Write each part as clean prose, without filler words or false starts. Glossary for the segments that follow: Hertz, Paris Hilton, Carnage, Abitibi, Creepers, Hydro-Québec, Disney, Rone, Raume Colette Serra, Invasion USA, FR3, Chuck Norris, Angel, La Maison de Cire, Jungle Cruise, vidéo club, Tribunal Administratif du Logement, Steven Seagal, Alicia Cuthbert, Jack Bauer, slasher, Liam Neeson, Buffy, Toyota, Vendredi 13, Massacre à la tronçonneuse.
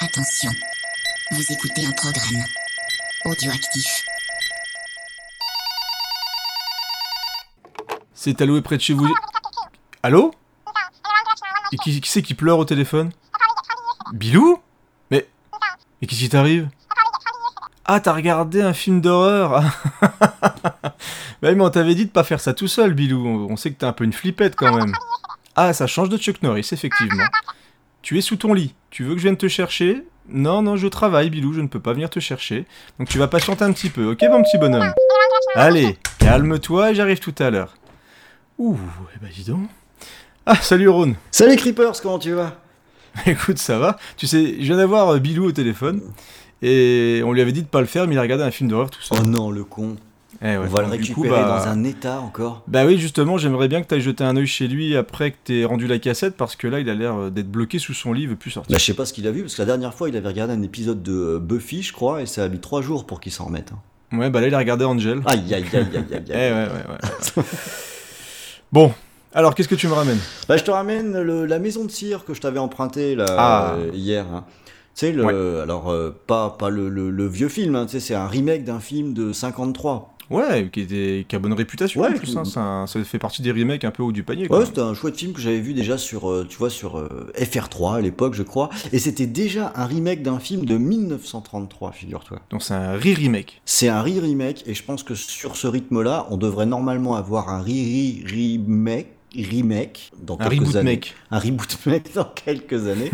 Attention, vous écoutez un programme audioactif. C'est alloué près de chez vous. Allô ? Et qui c'est qui pleure au téléphone ? Bilou ? Mais qu'est-ce qui t'arrive ? Ah, t'as regardé un film d'horreur. Bah oui, mais on t'avait dit de pas faire ça tout seul, Bilou. On sait que t'es un peu une flippette, quand même. Ah, ça change de Chuck Norris, effectivement. Tu es sous ton lit. Tu veux que je vienne te chercher ? Non, je travaille, Bilou. Je ne peux pas venir te chercher. Donc tu vas patienter un petit peu, ok, mon petit bonhomme ? Allez, calme-toi, j'arrive tout à l'heure. Ouh, eh ben dis donc. Ah, salut, Rone. Salut, Creepers, comment tu vas ? Écoute, ça va. Tu sais, je viens d'avoir Bilou au téléphone. Et on lui avait dit de pas le faire, mais il a regardé un film d'horreur tout seul. Oh non, le con. Eh ouais, on va le récupérer dans un état encore. Bah oui, justement, j'aimerais bien que t'ailles jeter un œil chez lui après que t'aies rendu la cassette, parce que là, il a l'air d'être bloqué sous son lit, il veut plus sortir. Bah je sais pas ce qu'il a vu, parce que la dernière fois, il avait regardé un épisode de Buffy, je crois, et ça a mis 3 jours pour qu'il s'en remette. Hein. Ouais, bah là, il a regardé Angel. Aïe. Eh ouais. Bon. Alors, qu'est-ce que tu me ramènes ? Bah je te ramène la maison de cire que je t'avais empruntée hier, hein. Tu sais, pas le vieux film, hein, tu sais, c'est un remake d'un film de 53. Ouais, qui a bonne réputation, ouais, en plus, hein, ça fait partie des remakes un peu haut du panier. Ouais, c'était un chouette film que j'avais vu déjà sur FR3 à l'époque, je crois, et c'était déjà un remake d'un film de 1933, figure-toi. Donc c'est un re-remake. C'est un re-remake, et je pense que sur ce rythme-là, on devrait normalement avoir un remake dans quelques années. Un reboot-mec dans quelques années.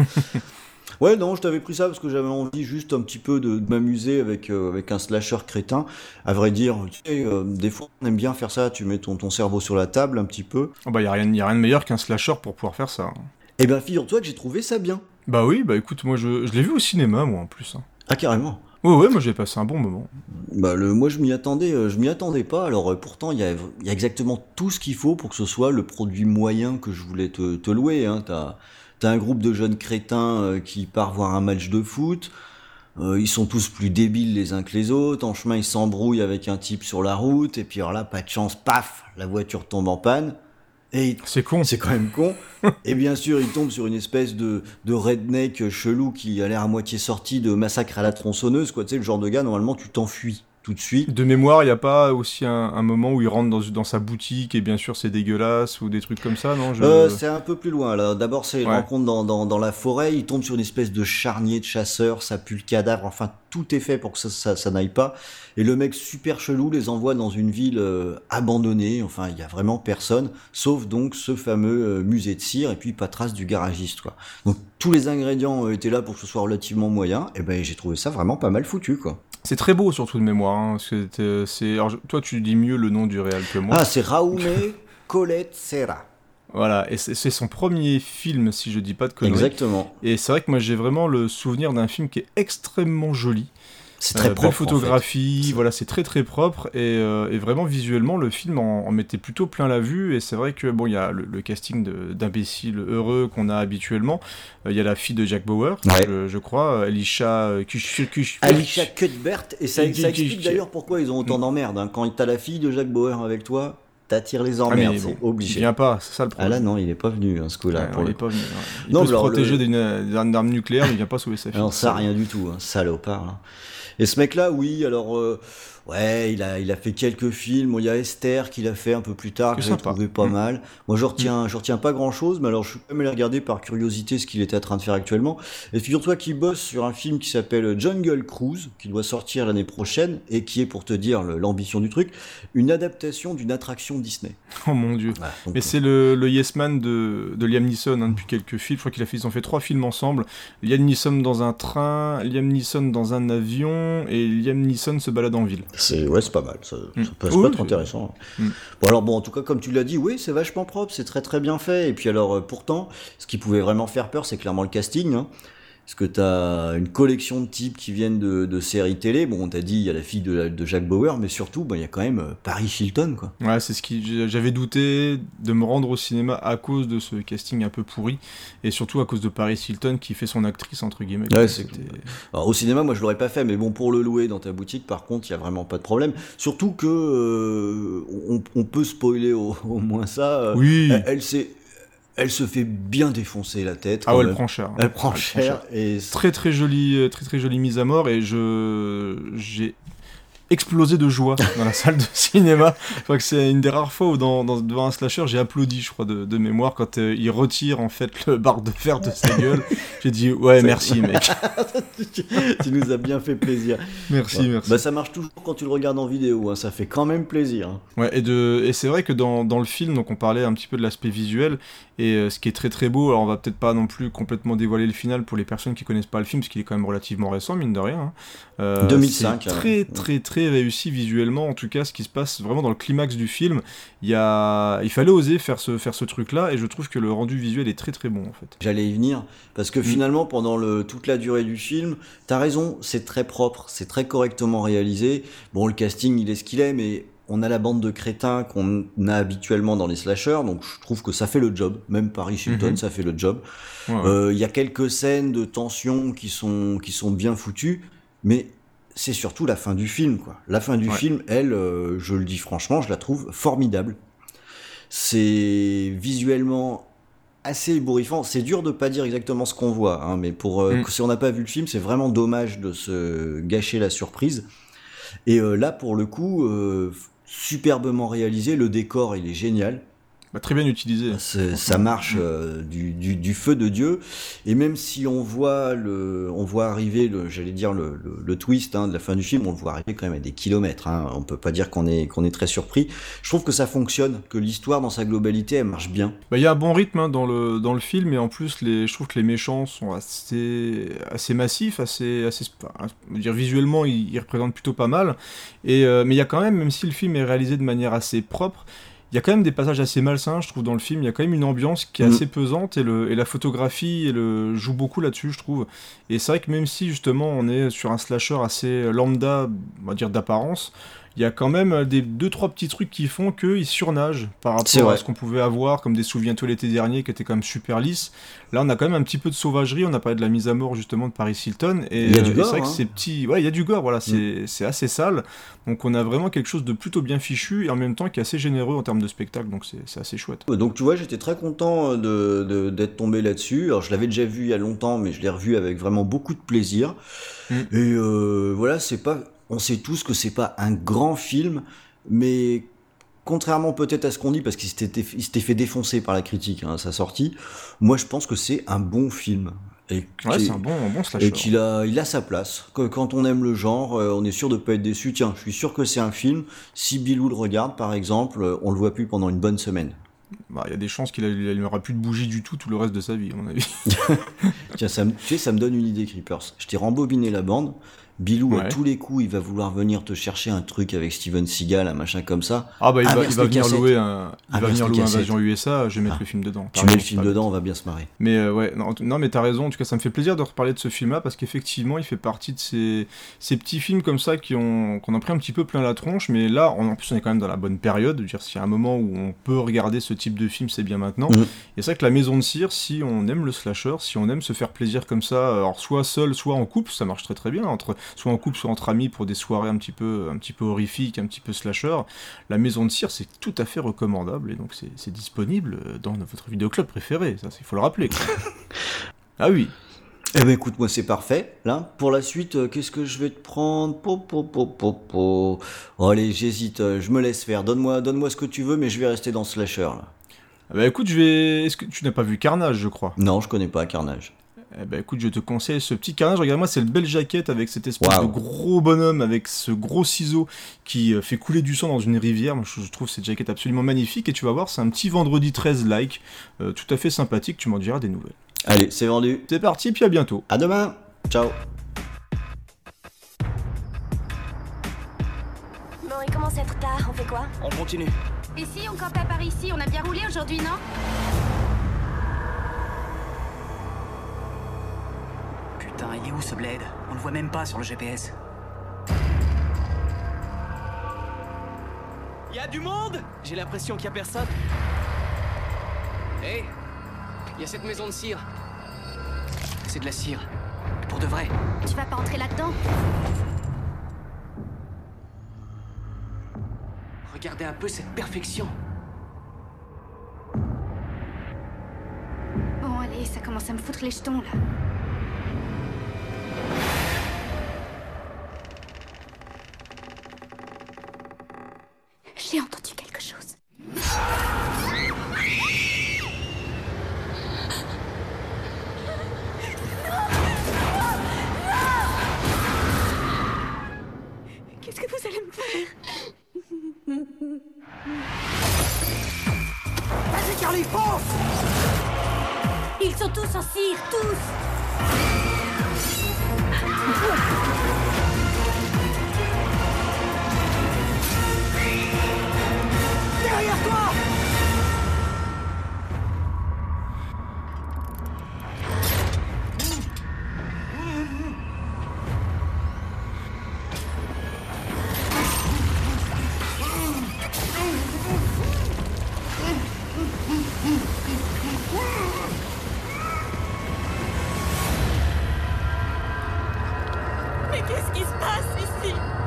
Ouais, non, je t'avais pris ça parce que j'avais envie juste un petit peu de m'amuser avec un slasher crétin. À vrai dire, tu sais, des fois, on aime bien faire ça, tu mets ton cerveau sur la table un petit peu. Oh bah, y a rien de meilleur qu'un slasher pour pouvoir faire ça. Eh ben, figure-toi que j'ai trouvé ça bien. Bah oui, bah écoute, moi, je l'ai vu au cinéma, moi, en plus. Hein. Ah, carrément. Ouais, moi j'ai passé un bon moment. Bah moi je m'y attendais pas. Alors pourtant il y a exactement tout ce qu'il faut pour que ce soit le produit moyen que je voulais te louer. Hein. T'as un groupe de jeunes crétins qui part voir un match de foot. Ils sont tous plus débiles les uns que les autres. En chemin ils s'embrouillent avec un type sur la route. Et puis alors là pas de chance, paf, la voiture tombe en panne. Et c'est con. C'est quand même con. Et bien sûr, il tombe sur une espèce de redneck chelou qui a l'air à moitié sorti de Massacre à la tronçonneuse, quoi. Tu sais, le genre de gars, normalement, tu t'enfuis tout de suite. De mémoire, il n'y a pas aussi un moment où il rentre dans sa boutique et bien sûr, c'est dégueulasse ou des trucs comme ça, non ? C'est un peu plus loin, là. D'abord, c'est une rencontre dans la forêt. Il tombe sur une espèce de charnier de chasseur, ça pue le cadavre. Enfin, tout est fait pour que ça n'aille pas. Et le mec super chelou les envoie dans une ville abandonnée. Enfin, il n'y a vraiment personne, sauf donc ce fameux musée de cire et puis pas trace du garagiste, quoi. Donc, tous les ingrédients étaient là pour que ce soit relativement moyen. Et ben, j'ai trouvé ça vraiment pas mal foutu, quoi. C'est très beau, surtout de mémoire. Hein, parce que alors, toi, tu dis mieux le nom du réal que moi. Ah, c'est Raume Colette Serra. Voilà, et c'est son premier film, si je dis pas de conneries. Exactement. Et c'est vrai que moi, j'ai vraiment le souvenir d'un film qui est extrêmement joli. C'est très propre, belle photographie, en fait. Voilà, c'est très très propre et vraiment visuellement le film en mettait plutôt plein la vue et c'est vrai que bon il y a le casting d'imbéciles heureux qu'on a habituellement, il y a la fille de Jack Bauer, ouais. je crois, Alicia Cuthbert et ça explique d'ailleurs pourquoi ils ont autant d'emmerdes, hein. Quand t'as la fille de Jack Bauer avec toi. T'attires les emmerdes, c'est obligé. Il vient pas, c'est ça le problème. Ah là non, il est pas venu ce coup-là. Ouais, il est pas venu. Il peut se protéger d'une arme nucléaire, mais il vient pas sauver sa fille. Alors ça rien du tout, hein, salopard. Hein. Et ce mec-là, oui, alors il a fait quelques films. Il y a Esther qu'il a fait un peu plus tard, que j'ai trouvé pas mal. Moi, je retiens pas grand-chose, mais alors je suis quand même allé regarder par curiosité ce qu'il était en train de faire actuellement. Et figure-toi qu'il bosse sur un film qui s'appelle Jungle Cruise, qui doit sortir l'année prochaine et qui est, pour te dire l'ambition du truc, une adaptation d'une attraction Disney. Oh mon dieu. Ah, mais c'est le Yes Man de Liam Neeson, hein, depuis quelques films. Je crois qu'ils ont fait 3 films ensemble. Liam Neeson dans un train, Liam Neeson dans un avion et Liam Neeson se balade en ville. C'est pas mal. Ça peut être intéressant. Hein. Bon alors en tout cas comme tu l'as dit, oui c'est vachement propre, c'est très très bien fait. Et puis alors pourtant, ce qui pouvait vraiment faire peur, c'est clairement le casting. Hein. Parce que t'as une collection de types qui viennent de séries télé. Bon, on t'a dit, il y a la fille de Jack Bauer, mais surtout, il y a quand même Paris Hilton, quoi. Ouais, c'est ce que j'avais douté de me rendre au cinéma à cause de ce casting un peu pourri, et surtout à cause de Paris Hilton qui fait son actrice, entre guillemets. Ouais, alors, au cinéma, moi, je l'aurais pas fait, mais bon, pour le louer dans ta boutique, par contre, il y a vraiment pas de problème. Surtout que on peut spoiler au moins ça. Oui. Elle s'est... Elle se fait bien défoncer la tête. Ah ouais, elle prend cher. Elle prend cher. Et... Très très jolie mise à mort, et j'ai explosé de joie dans la salle de cinéma. Je crois que c'est une des rares fois où devant un slasher, j'ai applaudi, je crois, de mémoire, quand il retire en fait le barre de fer de sa gueule. J'ai dit ouais, merci mec. Tu nous as bien fait plaisir. Merci, ouais. Merci. Bah, ça marche toujours quand tu le regardes en vidéo, hein. Ça fait quand même plaisir. Hein. Ouais, et c'est vrai que dans le film, donc on parlait un petit peu de l'aspect visuel, et ce qui est très très beau, alors on va peut-être pas non plus complètement dévoiler le final pour les personnes qui connaissent pas le film, parce qu'il est quand même relativement récent, mine de rien. Hein. 2005. C'est très réussi visuellement, en tout cas ce qui se passe vraiment dans le climax du film. Il fallait oser faire ce truc là, et je trouve que le rendu visuel est très très bon en fait. J'allais y venir, parce que finalement pendant toute la durée du film, t'as raison, c'est très propre, c'est très correctement réalisé. Bon, le casting il est ce qu'il est, mais on a la bande de crétins qu'on a habituellement dans les slashers, donc je trouve que ça fait le job. Même Paris Hilton, ça fait le job. Il y a quelques scènes de tension qui sont bien foutues, mais c'est surtout la fin du film, quoi. La fin du film, elle, je le dis franchement, je la trouve formidable. C'est visuellement assez ébouriffant. C'est dur de pas dire exactement ce qu'on voit, hein, mais si on n'a pas vu le film, c'est vraiment dommage de se gâcher la surprise. Et là, pour le coup, superbement réalisé. Le décor, il est génial. Bah, très bien utilisé. Ça marche du feu de Dieu. Et même si on voit arriver le twist, hein, de la fin du film, on le voit arriver quand même à des kilomètres. Hein. On peut pas dire qu'on est très surpris. Je trouve que ça fonctionne, que l'histoire dans sa globalité, elle marche bien. Bah, il y a un bon rythme, hein, dans le film, et en plus je trouve que les méchants sont assez massifs, assez dire visuellement ils représentent plutôt pas mal. Et mais il y a quand même si le film est réalisé de manière assez propre, il y a quand même des passages assez malsains, je trouve, dans le film. Il y a quand même une ambiance qui est assez pesante, et la photographie joue beaucoup là-dessus, je trouve. Et c'est vrai que même si, justement, on est sur un slasher assez lambda, on va dire d'apparence, il y a quand même 2-3 petits trucs qui font qu'ils surnagent par rapport à ce qu'on pouvait avoir, comme des Souviens-toi l'été dernier, qui étaient quand même super lisses. Là, on a quand même un petit peu de sauvagerie. On a parlé de la mise à mort, justement, de Paris Hilton. Et il y a du gore, c'est vrai que ces petits... Ouais, il y a du gore, voilà. C'est assez sale. Donc, on a vraiment quelque chose de plutôt bien fichu, et en même temps, qui est assez généreux en termes de spectacle. Donc, c'est assez chouette. Donc, tu vois, j'étais très content d'être tombé là-dessus. Alors, je l'avais déjà vu il y a longtemps, mais je l'ai revu avec vraiment beaucoup de plaisir. Et voilà, c'est pas... On sait tous que c'est pas un grand film, mais contrairement peut-être à ce qu'on dit, parce qu'il s'était fait défoncer par la critique, hein, à sa sortie, moi je pense que c'est un bon film. C'est un bon slasher. Et qu'il a sa place. Quand on aime le genre, on est sûr de ne pas être déçu. Tiens, je suis sûr que c'est un film, si Bilou le regarde par exemple, on le voit plus pendant une bonne semaine. Bah, y a des chances qu'il n'aura plus de bougie du tout le reste de sa vie, à mon avis. Tiens, ça me donne une idée, Creepers. Je t'ai rembobiné la bande. Bilou, à tous les coups, il va vouloir venir te chercher un truc avec Steven Seagal, un machin comme ça. Ah bah, il va venir louer Invasion USA, je vais mettre le film dedans. Tu mets le film dedans, on va bien se marrer. Mais non, mais t'as raison, en tout cas ça me fait plaisir de reparler de ce film-là, parce qu'effectivement il fait partie de ces petits films comme ça qu'on a pris un petit peu plein la tronche, mais là, en plus on est quand même dans la bonne période, dire s'il y a un moment où on peut regarder ce type de film, c'est bien maintenant. Et c'est vrai que La Maison de Cire, si on aime le slasher, si on aime se faire plaisir comme ça, alors soit seul, soit en couple, ça marche très très bien, soit en couple, soit entre amis, pour des soirées un petit peu horrifiques, un petit peu slasher. La Maison de Cire, c'est tout à fait recommandable, et donc c'est disponible dans votre vidéoclub préféré, ça, il faut le rappeler. Ah oui. Eh ben écoute, moi c'est parfait, là. Pour la suite, qu'est-ce que je vais te prendre? Oh, allez, j'hésite, je me laisse faire. Donne-moi ce que tu veux, mais je vais rester dans slasher, là. Ah bah écoute, est-ce que tu n'as pas vu Carnage, je crois? Non, je connais pas Carnage. Eh ben écoute, je te conseille ce petit Carnage. Regarde-moi, c'est le belle jaquette avec cette espèce de gros bonhomme, avec ce gros ciseau qui fait couler du sang dans une rivière. Moi, je trouve cette jaquette absolument magnifique, et tu vas voir, c'est un petit Vendredi 13 like, tout à fait sympathique, tu m'en diras des nouvelles. Allez, c'est vendu. C'est parti, puis à bientôt. À demain. Ciao. Bon, il commence à être tard, on fait quoi? On continue. Et si on campe à Paris ici, on a bien roulé aujourd'hui, non? Putain, il est où ce bled? On le voit même pas sur le GPS. Y a du monde? J'ai l'impression qu'il y a personne. Hé, y a cette maison de cire. C'est de la cire. Pour de vrai. Tu vas pas entrer là-dedans? Regardez un peu cette perfection. Allez, ça commence à me foutre les jetons, là. J'ai entendu quelque chose. Qu'est-ce que vous allez me faire? Vas-y, Carly, fonce! Ils sont tous en cire, tous! Derrière toi! Qu'est-ce qui se passe ici ?